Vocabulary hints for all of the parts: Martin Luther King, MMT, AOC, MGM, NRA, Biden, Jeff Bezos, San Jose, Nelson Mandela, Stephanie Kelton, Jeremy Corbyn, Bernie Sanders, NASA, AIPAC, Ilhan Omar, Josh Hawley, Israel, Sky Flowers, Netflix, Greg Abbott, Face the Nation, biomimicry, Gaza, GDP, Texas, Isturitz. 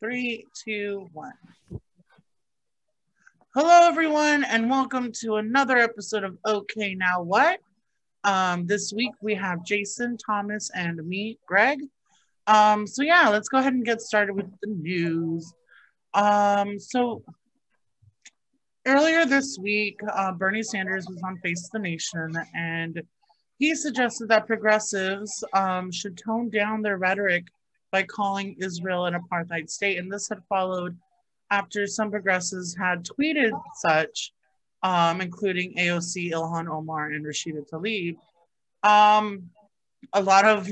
3, 2, 1. Hello, everyone, and welcome to another episode of Okay Now What? This week we have Jason, Thomas, and me, Greg. So yeah, let's go ahead and get started with the news. So earlier this week, Bernie Sanders was on Face the Nation, and he suggested that progressives should tone down their rhetoric by calling Israel an apartheid state. And this had followed after some progressives had tweeted such, including AOC, Ilhan Omar, and Rashida Tlaib. A lot of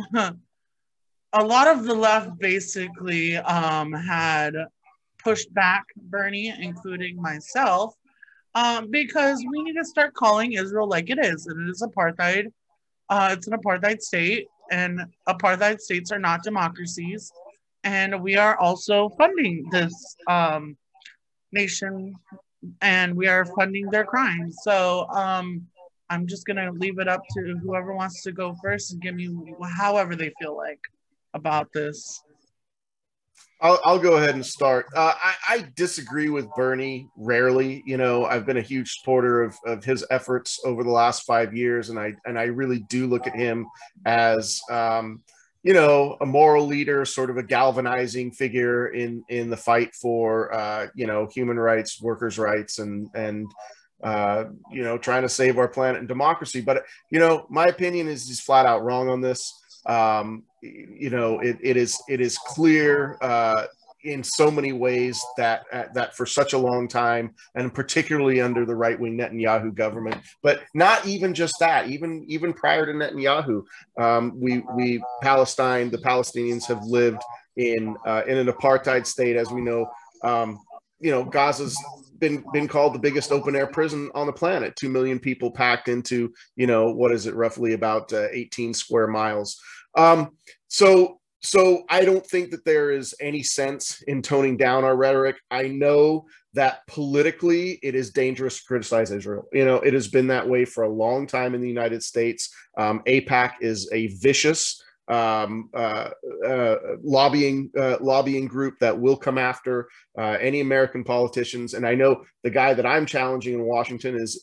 the left basically had pushed back Bernie, including myself, because we need to start calling Israel like it is, and it is apartheid. It's an apartheid state, and apartheid states are not democracies. And we are also funding this nation, and we are funding their crimes. So I'm just gonna leave it up to whoever wants to go first and give me however they feel like about this. I'll go ahead and start. I disagree with Bernie rarely. You know, I've been a huge supporter of his efforts over the last 5 years, and I really do look at him as you know, a moral leader, sort of a galvanizing figure in the fight for you know, human rights, workers' rights, and you know, trying to save our planet and democracy. But you know, my opinion is he's flat out wrong on this. You know, it is clear in so many ways that that for such a long time, and particularly under the right-wing Netanyahu government, but not even just that, even prior to Netanyahu, the Palestinians have lived in an apartheid state, as we know. You know, Gaza's been called the biggest open air prison on the planet, 2 million people packed into, you know, what is it, roughly about 18 square miles. So I don't think that there is any sense in toning down our rhetoric. I know that politically it is dangerous to criticize Israel. You know, it has been that way for a long time in the United States. AIPAC is a vicious lobbying group that will come after any American politicians. And I know the guy that I'm challenging in Washington is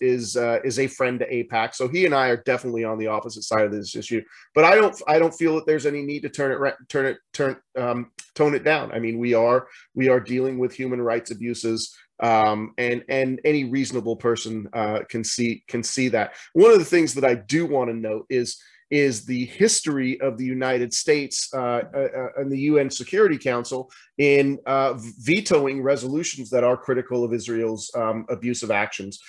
a friend to AIPAC, so he and I are definitely on the opposite side of this issue. But I don't feel that there's any need to tone it down. I mean, we are dealing with human rights abuses. And any reasonable person can see that. One of the things that I do want to note is the history of the United States and the UN Security Council in vetoing resolutions that are critical of Israel's abusive actions.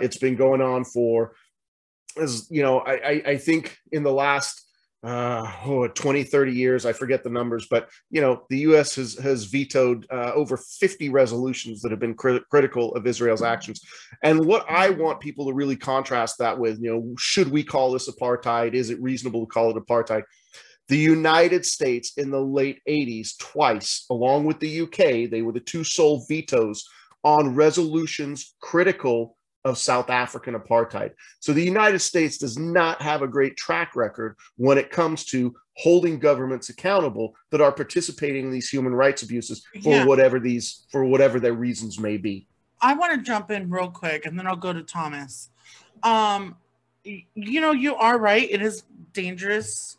It's been going on for, as you know, I think in the last 20, 30 years, I forget the numbers, but you know, the U.S. has vetoed over 50 resolutions that have been critical of Israel's actions. And what I want people to really contrast that with, you know, should we call this apartheid? Is it reasonable to call it apartheid? The United States in the late 80s, twice, along with the UK, they were the two sole vetoes on resolutions critical of South African apartheid. So the United States does not have a great track record when it comes to holding governments accountable that are participating in these human rights abuses for whatever their reasons may be. I want to jump in real quick, and then I'll go to Thomas. You know, you are right. It is dangerous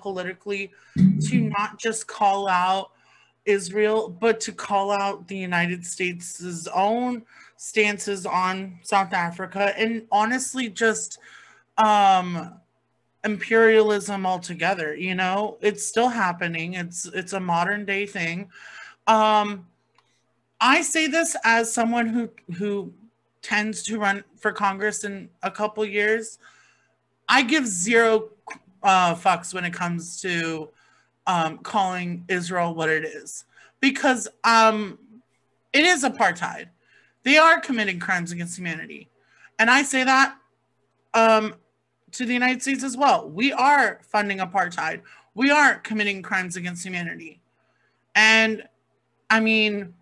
politically to not just call out Israel, but to call out the United States' own stances on South Africa, and honestly just imperialism altogether. You know, it's still happening. It's a modern day thing. I say this as someone who tends to run for Congress in a couple years. I give zero fucks when it comes to calling Israel what it is, because it is apartheid. They are committing crimes against humanity. And I say that to the United States as well. We are funding apartheid. We are committing crimes against humanity. And I mean,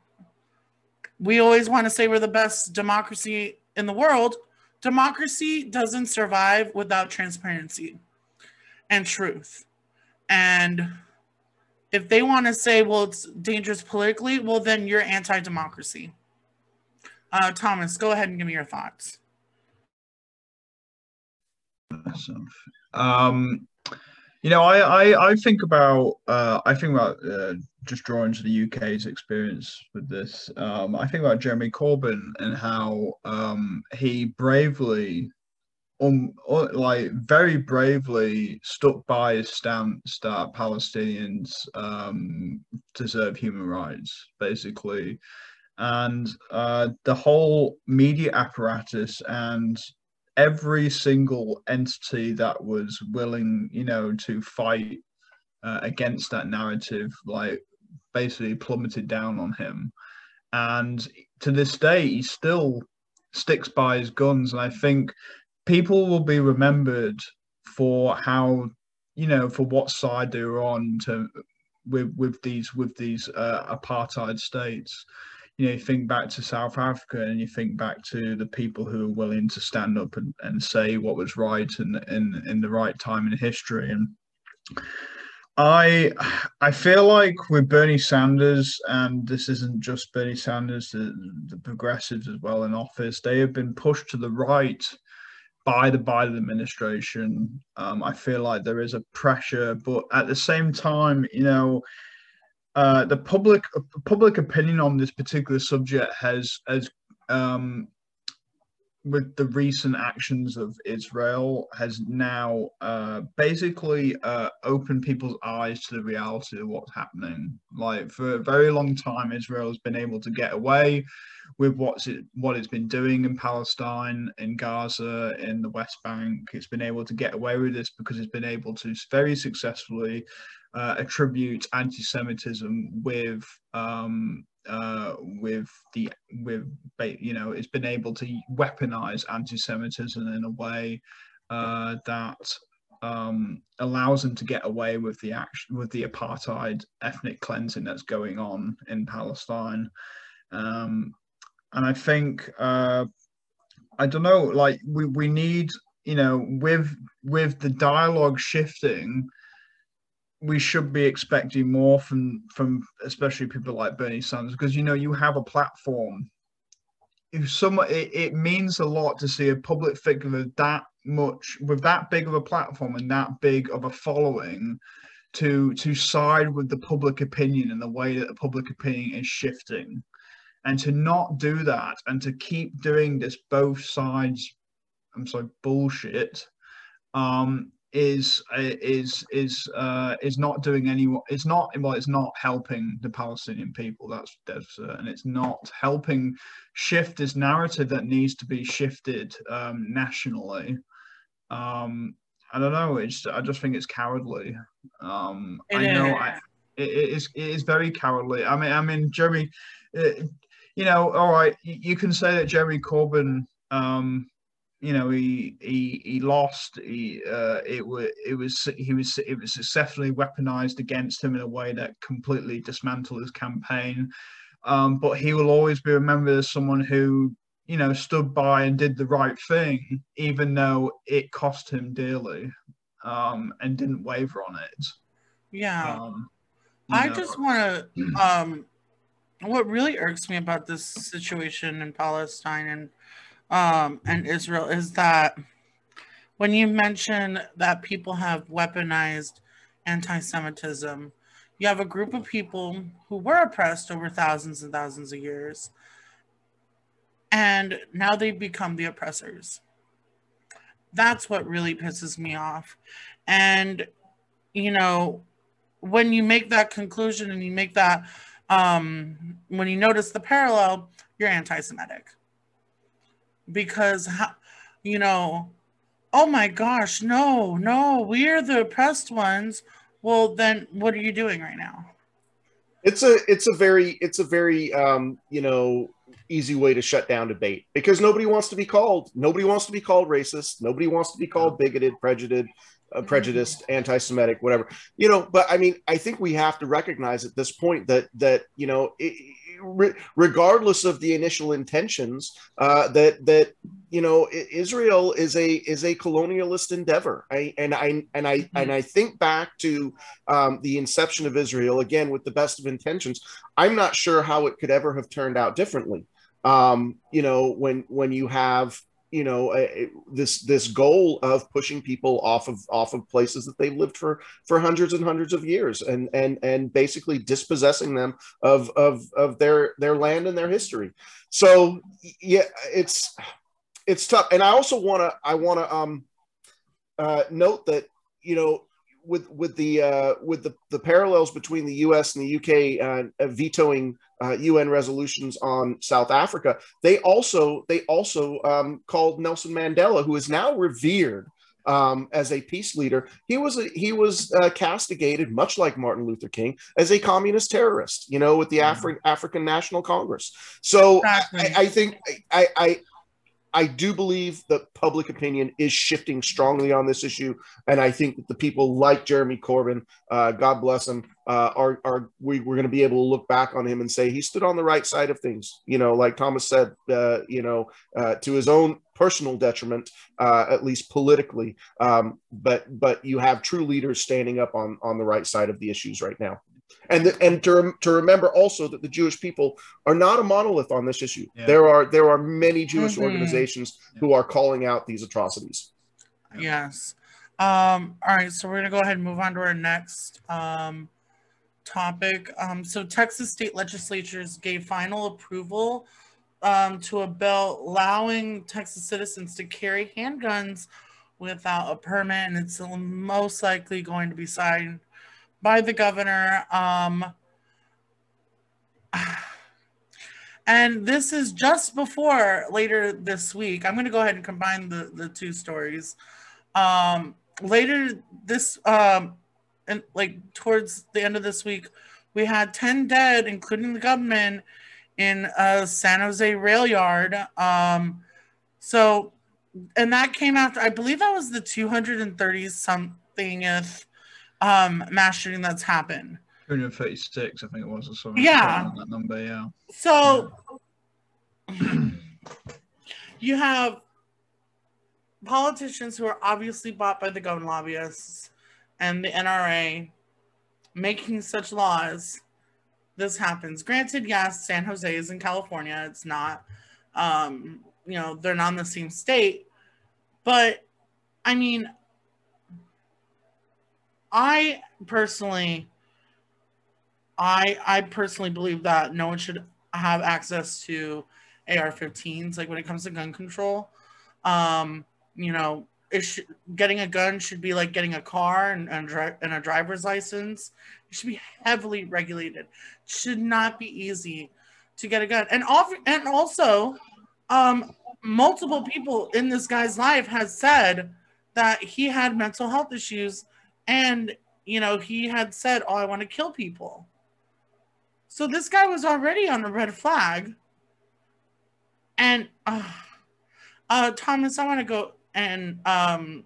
we always want to say we're the best democracy in the world. Democracy doesn't survive without transparency and truth. And If they want to say, well, it's dangerous politically, well, then you're anti-democracy. Thomas, go ahead and give me your thoughts. You know, I think about just drawing to the UK's experience with this. I think about Jeremy Corbyn and how he bravely, very bravely stuck by his stance that Palestinians deserve human rights, basically. And the whole media apparatus and every single entity that was willing, you know, to fight against that narrative, like, basically plummeted down on him. And to this day, he still sticks by his guns. And I think people will be remembered for how, you know, for what side they were on to with these apartheid states. You know, you think back to South Africa, and you think back to the people who are willing to stand up and say what was right in the right time in history. And I feel like with Bernie Sanders, and this isn't just Bernie Sanders, the progressives as well in office, they have been pushed to the right by the Biden administration. I feel like there is a pressure, but at the same time, you know, the public opinion on this particular subject has with the recent actions of Israel, has now basically opened people's eyes to the reality of what's happening. Like, for a very long time, Israel has been able to get away with what it's been doing in Palestine, in Gaza, in the West Bank. It's been able to get away with this because it's been able to very successfully attribute anti-Semitism with it's been able to weaponize anti-Semitism in a way that allows them to get away with the action, with the apartheid ethnic cleansing that's going on in Palestine. And I think I don't know, like, we need, you know, with the dialogue shifting, we should be expecting more from especially people like Bernie Sanders, because, you know, you have a platform. It means a lot to see a public figure with that big of a platform and that big of a following to side with the public opinion and the way that the public opinion is shifting, and to not do that and to keep doing this both sides, I'm sorry, bullshit. Is not doing anyone. It's not helping the Palestinian people. That's and it's not helping shift this narrative that needs to be shifted nationally. I don't know. I just think it's cowardly. It is very cowardly. I mean, Jeremy. You know, all right. You can say that Jeremy Corbyn. You know, he lost. It was successfully weaponized against him in a way that completely dismantled his campaign. But he will always be remembered as someone who, you know, stood by and did the right thing, even though it cost him dearly, and didn't waver on it. Yeah, just want to. What really irks me about this situation in Palestine and Israel is that when you mention that people have weaponized anti-Semitism, you have a group of people who were oppressed over thousands and thousands of years, and now they've become the oppressors. That's what really pisses me off. And, you know, when you make that conclusion and you make that, when you notice the parallel, you're anti-Semitic. Because, you know, oh my gosh, no, we're the oppressed ones. Well, then what are you doing right now? It's a very you know, easy way to shut down debate, because nobody wants to be called racist. Nobody wants to be called bigoted, prejudiced, prejudiced, anti-Semitic, whatever, you know. But I mean, I think we have to recognize at this point that, you know, regardless of the initial intentions, that you know, Israel is a colonialist endeavor. I think back to the inception of Israel, again, with the best of intentions. I'm not sure how it could ever have turned out differently. You know, when you have, you know, this goal of pushing people off of places that they've lived for hundreds and hundreds of years, and basically dispossessing them of their land and their history. So yeah, it's tough. And I also want to note that, you know, with the parallels between the U.S. and the U.K. Vetoing UN resolutions on South Africa, they also called Nelson Mandela, who is now revered as a peace leader. He was castigated, much like Martin Luther King, as a communist terrorist, you know, with the African National Congress. So exactly. I do believe that public opinion is shifting strongly on this issue, and I think that the people like Jeremy Corbyn, God bless him, we're going to be able to look back on him and say he stood on the right side of things. You know, like Thomas said, you know, to his own personal detriment, at least politically. But you have true leaders standing up on the right side of the issues right now. And to remember also that the Jewish people are not a monolith on this issue. Yeah. There are many Jewish organizations who are calling out these atrocities. Yes. All right. So we're going to go ahead and move on to our next topic. So Texas state legislatures gave final approval to a bill allowing Texas citizens to carry handguns without a permit, and it's most likely going to be signed by the governor. And this is just before later this week. I'm going to go ahead and combine the two stories. Later this, and like towards the end of this week, we had 10 dead, including the gunman, in a San Jose rail yard. So, and that came after, I believe that was the 230-somethingth mass shooting that's happened. 236, I think it was, or something. Yeah. That number, yeah. So you have politicians who are obviously bought by the gun lobbyists and the NRA making such laws. This happens. Granted, yes, San Jose is in California. It's not, you know, they're not in the same state. But, I mean, I personally believe that no one should have access to AR-15s. Like, when it comes to gun control, you know, getting a gun should be like getting a car and a driver's license. It should be heavily regulated. It should not be easy to get a gun. And also, multiple people in this guy's life has said that he had mental health issues. And, you know, he had said, oh, I want to kill people. So this guy was already on a red flag. And, Thomas, I want to go and hand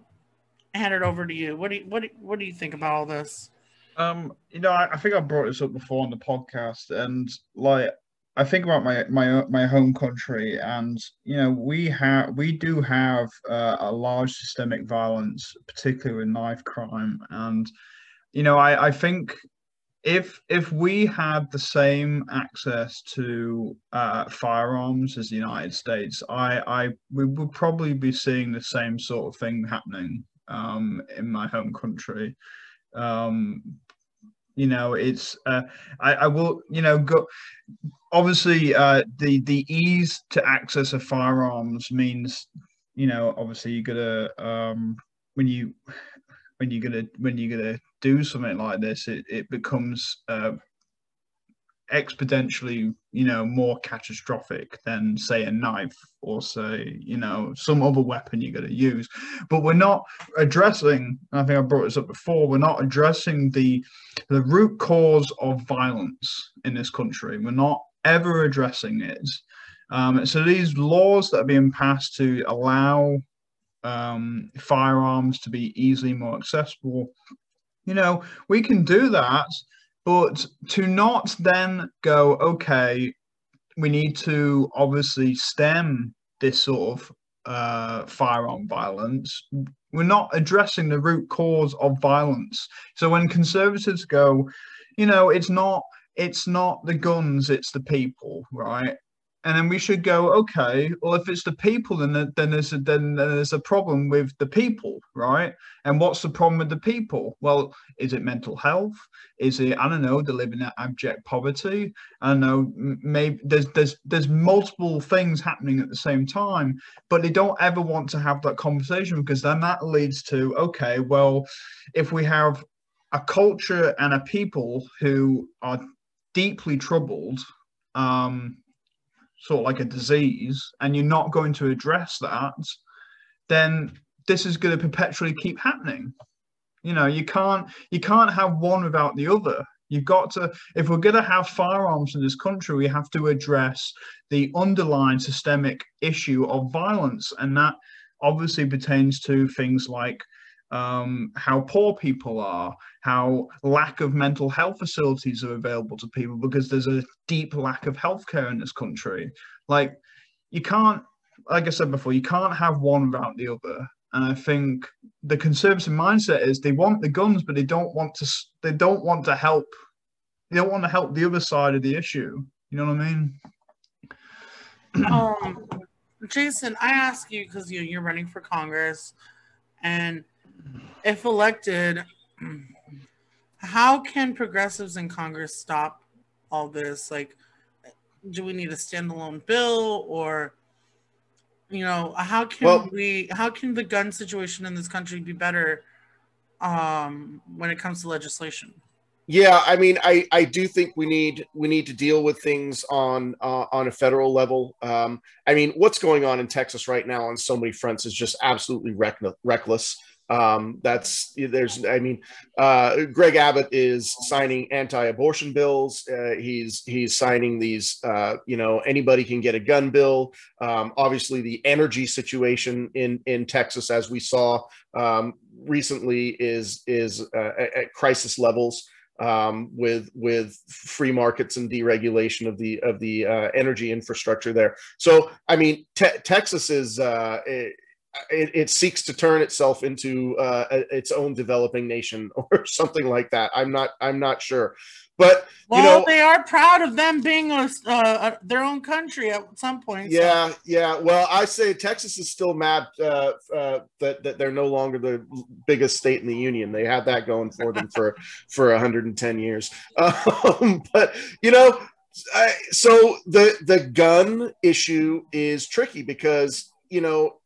it over to you. What do you think about all this? You know, I think I brought this up before on the podcast. And, like, I think about my home country, and, you know, we do have a large systemic violence, particularly with knife crime. And, you know, I think if we had the same access to firearms as the United States, we would probably be seeing the same sort of thing happening in my home country. You know, it's I will, you know, go. Obviously, the ease to access of firearms means, you know, obviously you're gonna when you're gonna do something like this, it becomes exponentially, you know, more catastrophic than, say, a knife or, say, you know, some other weapon you're going to use. But we're not addressing, I think I brought this up before, we're not addressing the root cause of violence in this country. We're not ever addressing it. So these laws that are being passed to allow firearms to be easily more accessible. You know, we can do that, but to not then go, okay, we need to obviously stem this sort of firearm violence. We're not addressing the root cause of violence. So when conservatives go, you know, it's not the guns, it's the people, right? And then we should go, okay, well, if it's the people, then there's a problem with the people, right? And what's the problem with the people? Well, is it mental health? Is it, I don't know, they're living in abject poverty? I don't know, maybe there's multiple things happening at the same time, but they don't ever want to have that conversation, because then that leads to, okay, well, if we have a culture and a people who are deeply troubled, sort of like a disease, and you're not going to address that, then this is going to perpetually keep happening. You know, you can't have one without the other. You've got to, if we're going to have firearms in this country, we have to address the underlying systemic issue of violence. And that obviously pertains to things like how poor people are, how lack of mental health facilities are available to people, because there's a deep lack of healthcare in this country. Like, you can't, like I said before, you can't have one without the other. And I think the conservative mindset is they want the guns, but they don't want to help the other side of the issue. You know what I mean? Jason, I ask you, because you're running for Congress, and if elected, how can progressives in Congress stop all this? Like, do we need a standalone bill, or, you know, how can the gun situation in this country be better when it comes to legislation? Yeah, I mean, I do think we need to deal with things on a federal level. I mean, what's going on in Texas right now on so many fronts is just absolutely reckless. Greg Abbott is signing anti-abortion bills. He's signing these, you know, anybody can get a gun bill. Obviously the energy situation in Texas, as we saw, recently is at crisis levels, with free markets and deregulation of the energy infrastructure there. So, I mean, Texas is, it seeks to turn itself into its own developing nation or something like that. I'm not sure, but you know, they are proud of them being their own country at some point. Yeah, so. Yeah. Well, I say Texas is still mad that they're no longer the biggest state in the union. They had that going for them for 110 years. But you know, so the gun issue is tricky, because you know.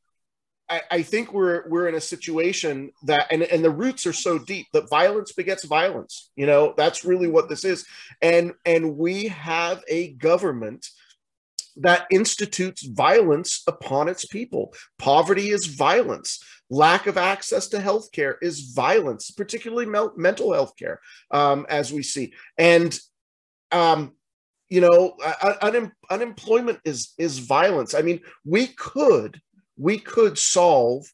I think we're in a situation that, and the roots are so deep that violence begets violence. You know, that's really what this is. And we have a government that institutes violence upon its people. Poverty is violence. Lack of access to healthcare is violence, particularly mental health care, as we see. And, you know, unemployment is violence. I mean, we could solve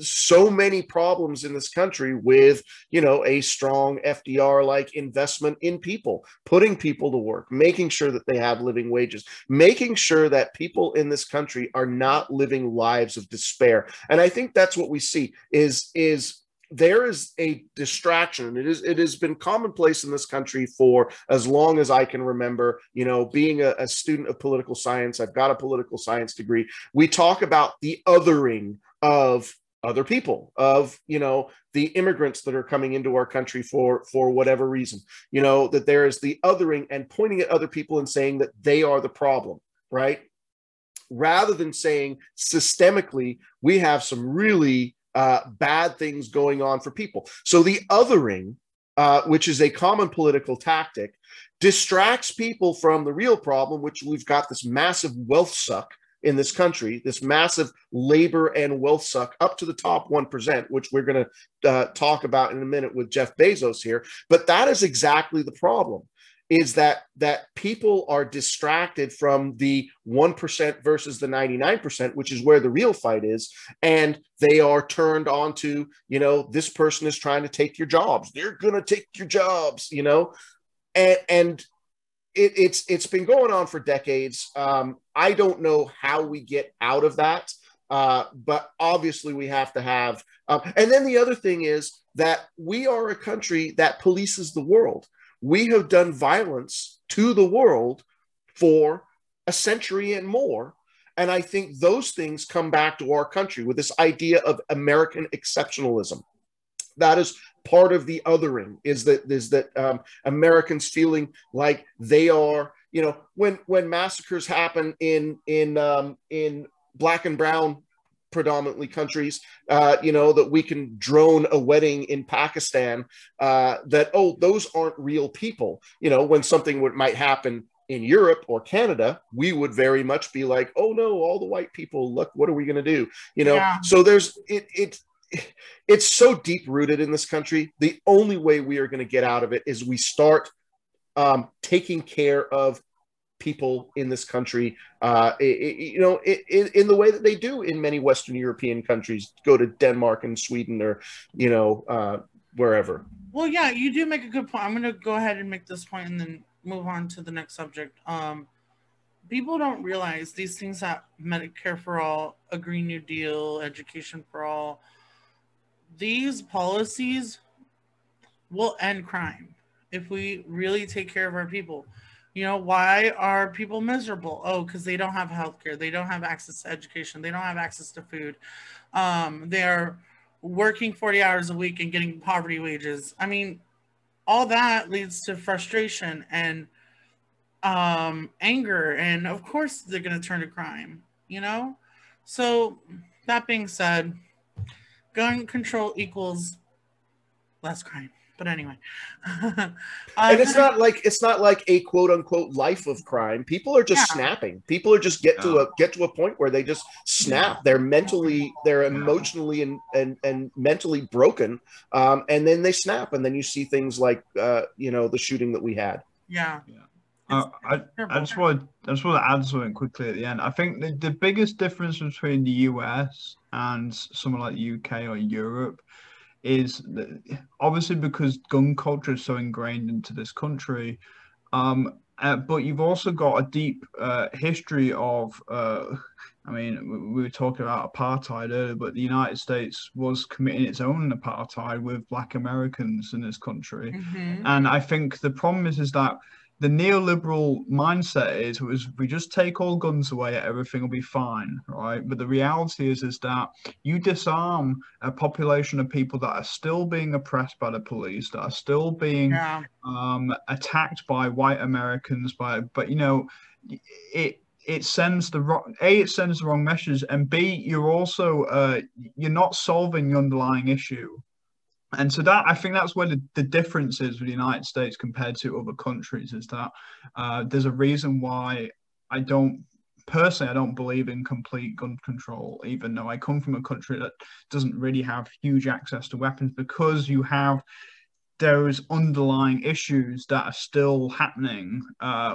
so many problems in this country with, you know, a strong FDR-like investment in people, putting people to work, making sure that they have living wages, making sure that people in this country are not living lives of despair. And I think that's what we see is there is a distraction. It has been commonplace in this country for as long as I can remember, you know, being a student of political science. I've got a political science degree. We talk about the othering of other people, of, you know, the immigrants that are coming into our country for whatever reason, you know, that there is the othering and pointing at other people and saying that they are the problem, right? Rather than saying systemically, we have some really bad things going on for people. So the othering, which is a common political tactic, distracts people from the real problem, which we've got this massive wealth suck in this country, this massive labor and wealth suck up to the top 1%, which we're going to talk about in a minute with Jeff Bezos here. But that is exactly the problem. is that people are distracted from the 1% versus the 99%, which is where the real fight is. And they are turned on to, this person is trying to take your jobs. They're going to take your jobs, and it's been going on for decades. I don't know how we get out of that. But obviously we have to have, and then the other thing is that we are a country that polices the world. We have done violence to the world for a century and more. And I think those things come back to our country with this idea of American exceptionalism. That is part of the othering, is that Americans feeling like they are, when massacres happen in Black and brown predominantly countries, that we can drone a wedding in Pakistan, those aren't real people. When something might happen in Europe or Canada, we would very much be like, oh no, all the white people, look, what are we going to do? So there's, it's so deep rooted in this country. The only way we are going to get out of it is we start taking care of people in this country, in the way that they do in many Western European countries. Go to Denmark and Sweden or, wherever. Well, yeah, you do make a good point. I'm going to go ahead and make this point and then move on to the next subject. People don't realize these things that Medicare for All, a Green New Deal, Education for All, these policies will end crime if we really take care of our people. Why are people miserable? Oh, because they don't have health care. They don't have access to education. They don't have access to food. They're working 40 hours a week and getting poverty wages. I mean, all that leads to frustration and anger. And of course, they're going to turn to crime, So that being said, gun control equals less crime. But anyway, and it's not like a quote unquote life of crime. People are just snapping. People are just get to a point where they just snap. They're mentally, they're emotionally and mentally broken, and then they snap. And then you see things like the shooting that we had. Yeah. I just want to add something quickly at the end. I think the biggest difference between the US and somewhere like the UK or Europe is obviously because gun culture is so ingrained into this country, but you've also got a deep history of, I mean, we were talking about apartheid earlier, but the United States was committing its own apartheid with Black Americans in this country. Mm-hmm. And I think the problem is that the neoliberal mindset is we just take all guns away, everything will be fine, right? But the reality is that you disarm a population of people that are still being oppressed by the police, that are still being attacked by white Americans, it sends the wrong messages, and B, you're also you're not solving the underlying issue. And so that, I think that's where the difference is with the United States compared to other countries, is that there's a reason why I don't believe in complete gun control, even though I come from a country that doesn't really have huge access to weapons, because you have those underlying issues that are still happening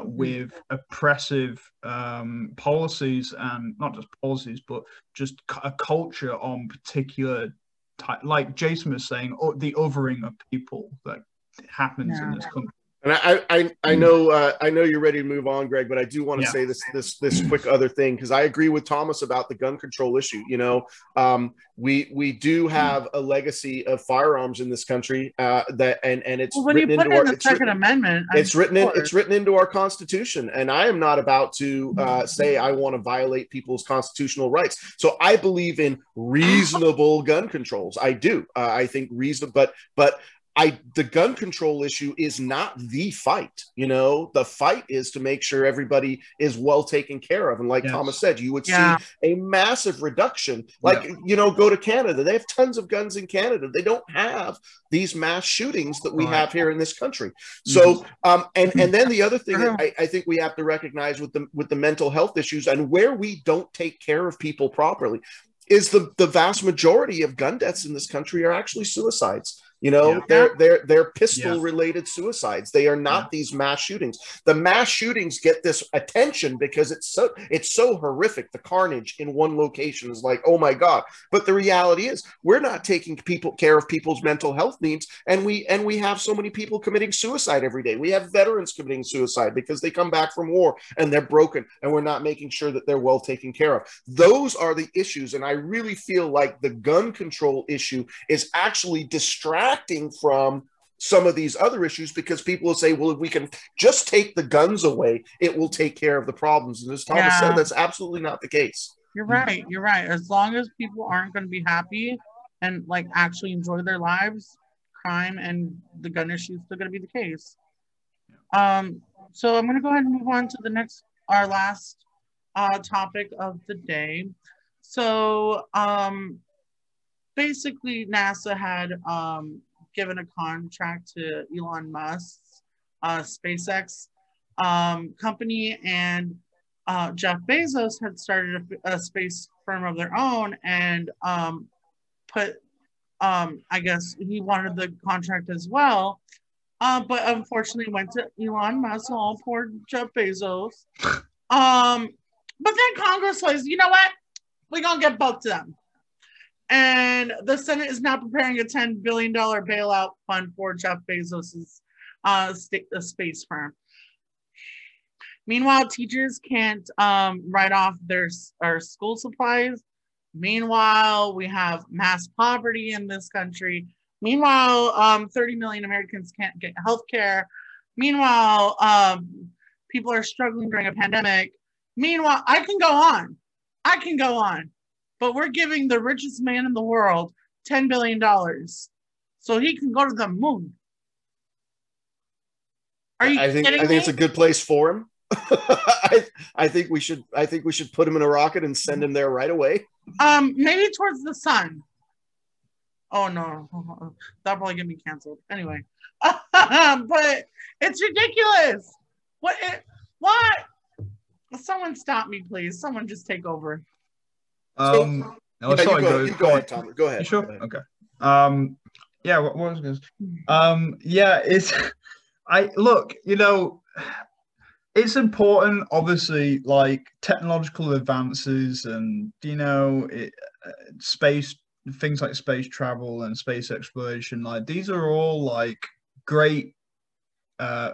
with oppressive policies, and not just policies, but just a culture on particular type, like Jason was saying, or the othering of people that happens in this country. And I know you're ready to move on, Greg, but I do want to say this quick other thing, because I agree with Thomas about the gun control issue. We do have a legacy of firearms in this country, and it's written into our Constitution. And I am not about to say I want to violate people's constitutional rights. So I believe in reasonable gun controls. I do. I think reasonable, but. The gun control issue is not the fight. The fight is to make sure everybody is well taken care of. And like Thomas said, you would see a massive reduction. Go to Canada. They have tons of guns in Canada. They don't have these mass shootings that we have here in this country. So, and then the other thing that I think we have to recognize with the mental health issues and where we don't take care of people properly is the vast majority of gun deaths in this country are actually suicides. You know, they're pistol related suicides. They are not these mass shootings. The mass shootings get this attention because it's so horrific. The carnage in one location is like, oh my God. But the reality is we're not taking care of people's mental health needs. And we have so many people committing suicide every day. We have veterans committing suicide because they come back from war and they're broken, and we're not making sure that they're well taken care of. Those are the issues. And I really feel like the gun control issue is actually distracting from some of these other issues, because people will say, well, if we can just take the guns away, it will take care of the problems. And as Thomas said, that's absolutely not the case. You're right. You're right. As long as people aren't going to be happy and like actually enjoy their lives, crime and the gun issue is still going to be the case. So I'm going to go ahead and move on to the next, our last topic of the day. So basically NASA had given a contract to Elon Musk's SpaceX company, and Jeff Bezos had started a space firm of their own, and I guess he wanted the contract as well, but unfortunately went to Elon Musk. Oh, poor Jeff Bezos. But then Congress says, you know what? We're going to get both to them. And the Senate is now preparing a $10 billion bailout fund for Jeff Bezos' space firm. Meanwhile, teachers can't write off our school supplies. Meanwhile, we have mass poverty in this country. Meanwhile, 30 million Americans can't get health care. Meanwhile, people are struggling during a pandemic. Meanwhile, I can go on, but we're giving the richest man in the world $10 billion so he can go to the moon. Are you kidding me? I think it's a good place for him. I think we should put him in a rocket and send him there right away. Maybe towards the sun. Oh no, that'll probably get me canceled. Anyway, but it's ridiculous. What? Someone stop me, please. Someone just take over. Go ahead. You sure? Go ahead. Okay. Yeah. What was this? Yeah. You know, it's important, obviously, like technological advances and, you know, space, things like space travel and space exploration. Like these are all like great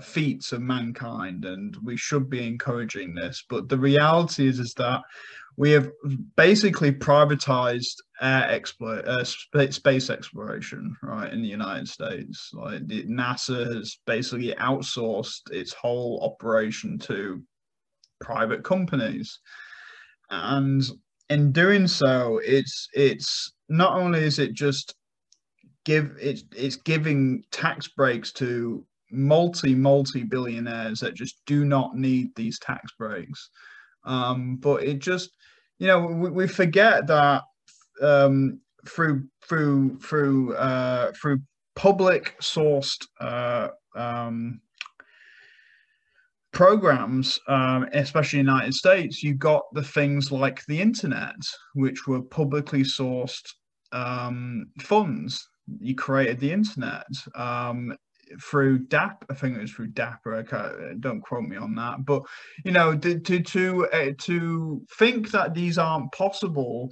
feats of mankind, and we should be encouraging this. But the reality is that we have basically privatized space exploration, right, in the United States. Like NASA has basically outsourced its whole operation to private companies, and in doing so, it's not only is it just it's giving tax breaks to multi-billionaires that just do not need these tax breaks. But it just, you know, we forget that through public sourced programs, especially in the United States, you got the things like the internet, which were publicly sourced funds. You created the internet through DAP, I think it was through DAPA. Don't quote me on that, but you know, to think that these aren't possible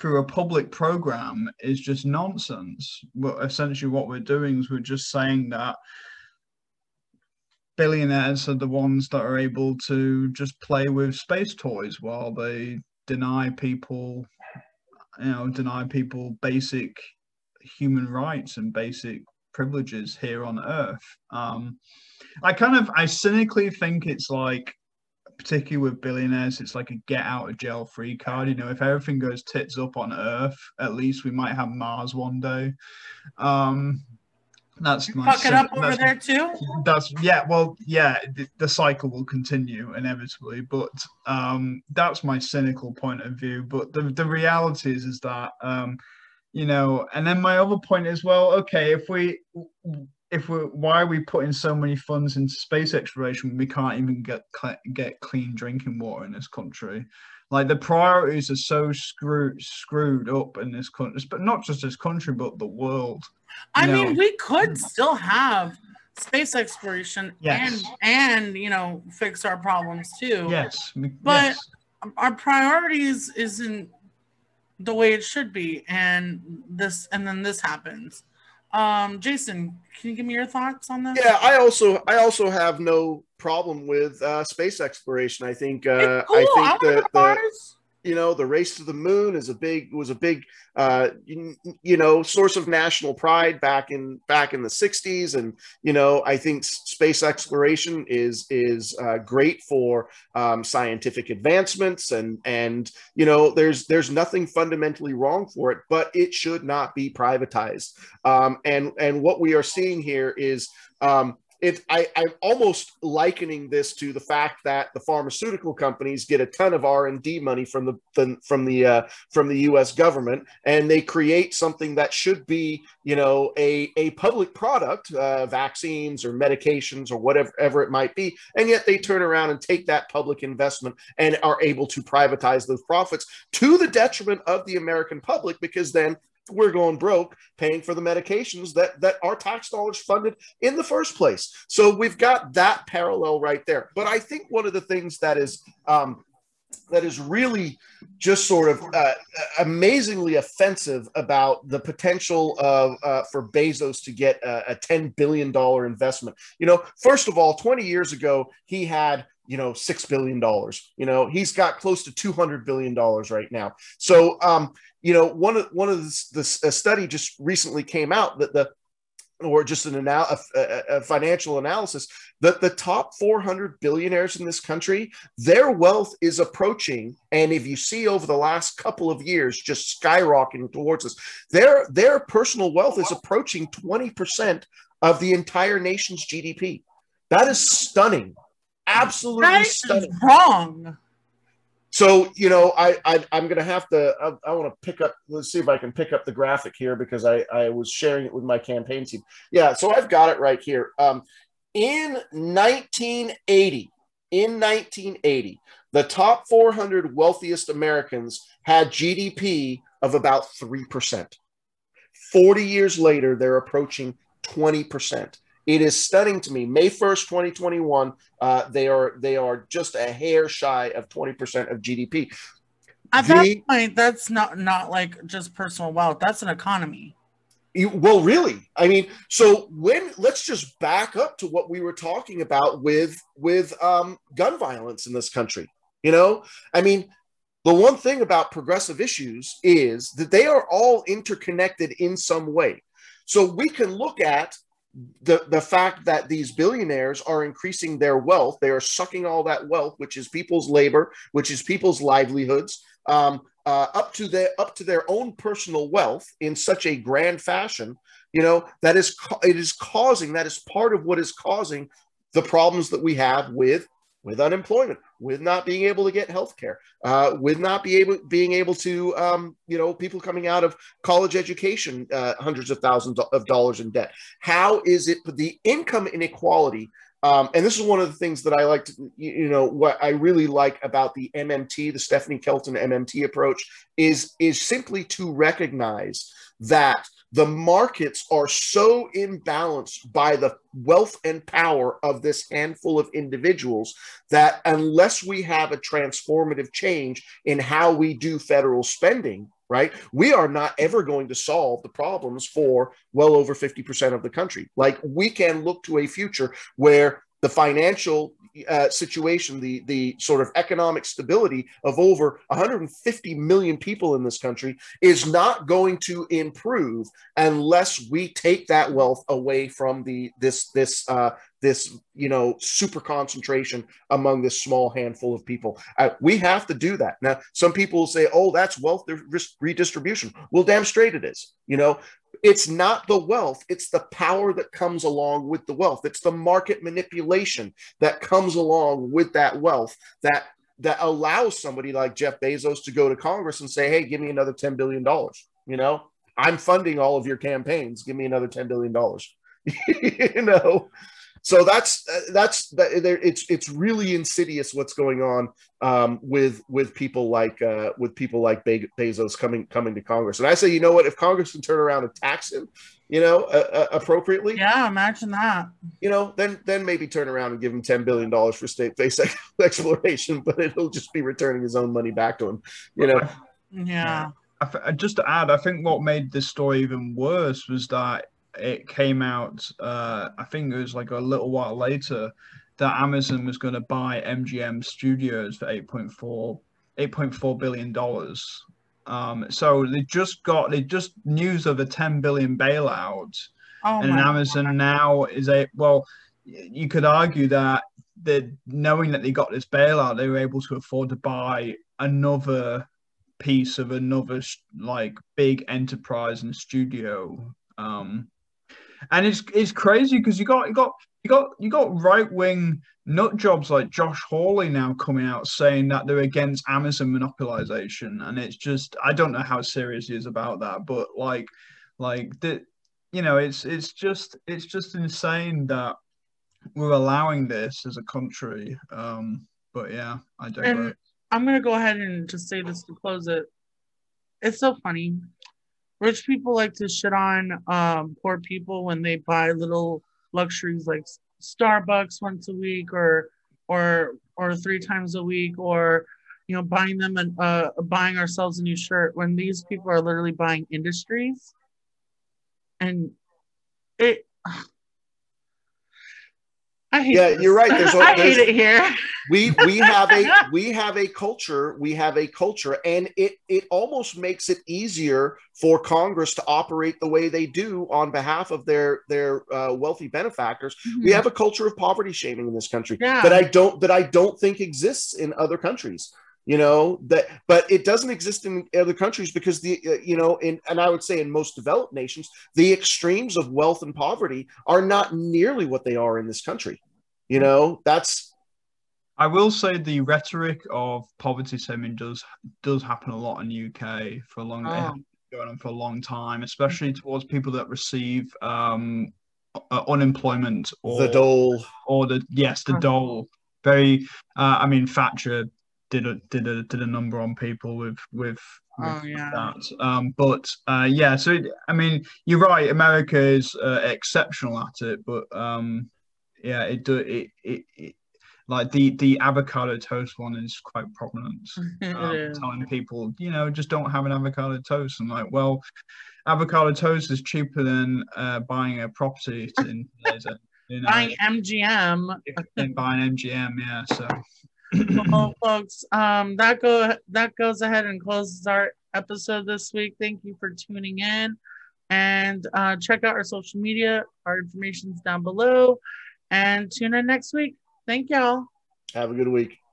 through a public program is just nonsense. But essentially, what we're doing is we're just saying that billionaires are the ones that are able to just play with space toys while they deny people basic human rights and basic privileges here on Earth. I cynically think it's like, particularly with billionaires, it's like a get out of jail free card. You know, if everything goes tits up on Earth, at least we might have Mars one day. That's my fuck it up over there too. The cycle will continue inevitably, but that's my cynical point of view. But the reality is that you know, and then my other point is, well, okay, why are we putting so many funds into space exploration when we can't even get clean drinking water in this country? Like the priorities are so screwed up in this country, but not just this country, but the world. I mean, we could still have space exploration and you know, fix our problems too. Yes. But our priorities isn't the way it should be, and then this happens. Jason, can you give me your thoughts on that? Yeah, I also have no problem with space exploration. I think cool. I think that you know, the race to the moon is a big source of national pride back in the 60s. And, you know, I think space exploration is great for scientific advancements. And, you know, there's nothing fundamentally wrong for it, but it should not be privatized. And what we are seeing here is, I'm almost likening this to the fact that the pharmaceutical companies get a ton of R&D money from the U.S. government, and they create something that should be, you know, a public product, vaccines or medications or whatever it might be, and yet they turn around and take that public investment and are able to privatize those profits to the detriment of the American public, because then we're going broke paying for the medications that our tax dollars funded in the first place. So we've got that parallel right there. But I think one of the things that is really just sort of amazingly offensive about the potential of for Bezos to get a $10 billion investment. You know, first of all, 20 years ago, he had, you know, $6 billion. You know, he's got close to $200 billion right now. So, you know, a study just recently came out that a financial analysis that the top 400 billionaires in this country, their wealth is approaching, and if you see over the last couple of years, just skyrocketing towards us, their personal wealth is approaching 20% of the entire nation's GDP. That is stunning. Absolutely that is stunning. Wrong. So, you know, I'm going to have to, I want to pick up, let's see if I can pick up the graphic here, because I was sharing it with my campaign team. Yeah, so I've got it right here. In 1980, the top 400 wealthiest Americans had GDP of about 3%. 40 years later, they're approaching 20%. It is stunning to me. May 1st, 2021, they are just a hair shy of 20% of GDP. At that point, that's not like just personal wealth. That's an economy. Well, really, I mean, so let's just back up to what we were talking about with gun violence in this country. You know, I mean, the one thing about progressive issues is that they are all interconnected in some way. So we can look at the fact that these billionaires are increasing their wealth. They are sucking all that wealth, which is people's labor, which is people's livelihoods, up to their own personal wealth in such a grand fashion. You know, that is part of what is causing the problems that we have with unemployment, with not being able to get health care, with not being able to, you know, people coming out of college education, hundreds of thousands of dollars in debt. How is it the income inequality? And this is one of the things that I like to, you know, what I really like about the MMT, the Stephanie Kelton MMT approach is simply to recognize that the markets are so imbalanced by the wealth and power of this handful of individuals that unless we have a transformative change in how we do federal spending, right, we are not ever going to solve the problems for well over 50% of the country. Like, we can look to a future where the financial situation, the sort of economic stability of over 150 million people in this country is not going to improve unless we take that wealth away from this you know, super concentration among this small handful of people. We have to do that. Now, some people will say, "Oh, that's wealth redistribution." Well, damn straight it is. You know, it's not the wealth, it's the power that comes along with the wealth. It's the market manipulation that comes along with that wealth that allows somebody like Jeff Bezos to go to Congress and say, "Hey, give me another $10 billion. You know, I'm funding all of your campaigns. Give me another $10 billion. You know? So it's really insidious what's going on with people like Bezos coming to Congress. And I say, you know what? If Congress can turn around and tax him, appropriately. Yeah, imagine that. Then maybe turn around and give him $10 billion for space exploration, but it'll just be returning his own money back to him. Yeah. Just to add, I think what made this story even worse was that it came out, I think it was like a little while later, that Amazon was going to buy MGM Studios for $8.4 billion. So they just news of a 10 billion bailout, and Amazon now is you could argue that knowing that they got this bailout, they were able to afford to buy another piece of another like big enterprise and studio. And it's crazy because you got right wing nut jobs like Josh Hawley now coming out saying that they're against Amazon monopolization, and it's just, I don't know how serious he is about that, but it's just insane that we're allowing this as a country. But yeah, I don't know. I'm gonna go ahead and just say this to close it. It's so funny. Rich people like to shit on poor people when they buy little luxuries like Starbucks once a week or 3 times a week, or buying them and buying ourselves a new shirt, when these people are literally buying industries. And it, I hate this. You're right. I hate it here. We have a culture, and it almost makes it easier for Congress to operate the way they do on behalf of their wealthy benefactors. Mm-hmm. We have a culture of poverty shaming in this country that I don't think exists in other countries. But it doesn't exist in other countries because and I would say in most developed nations, the extremes of wealth and poverty are not nearly what they are in this country. I will say the rhetoric of poverty shaming does happen a lot in the UK for a long time, going on for a long time, especially towards people that receive unemployment or the dole, dole. Thatcher did a number on people with that. You're right. America is exceptional at it, but like the avocado toast one is quite prominent. Telling people, just don't have an avocado toast. I'm like, well, avocado toast is cheaper than buying a property in today's buying MGM. Than buying MGM, yeah. So. Well, folks, that goes ahead and closes our episode this week. Thank you for tuning in, and check out our social media. Our information's down below, and tune in next week. Thank y'all. Have a good week.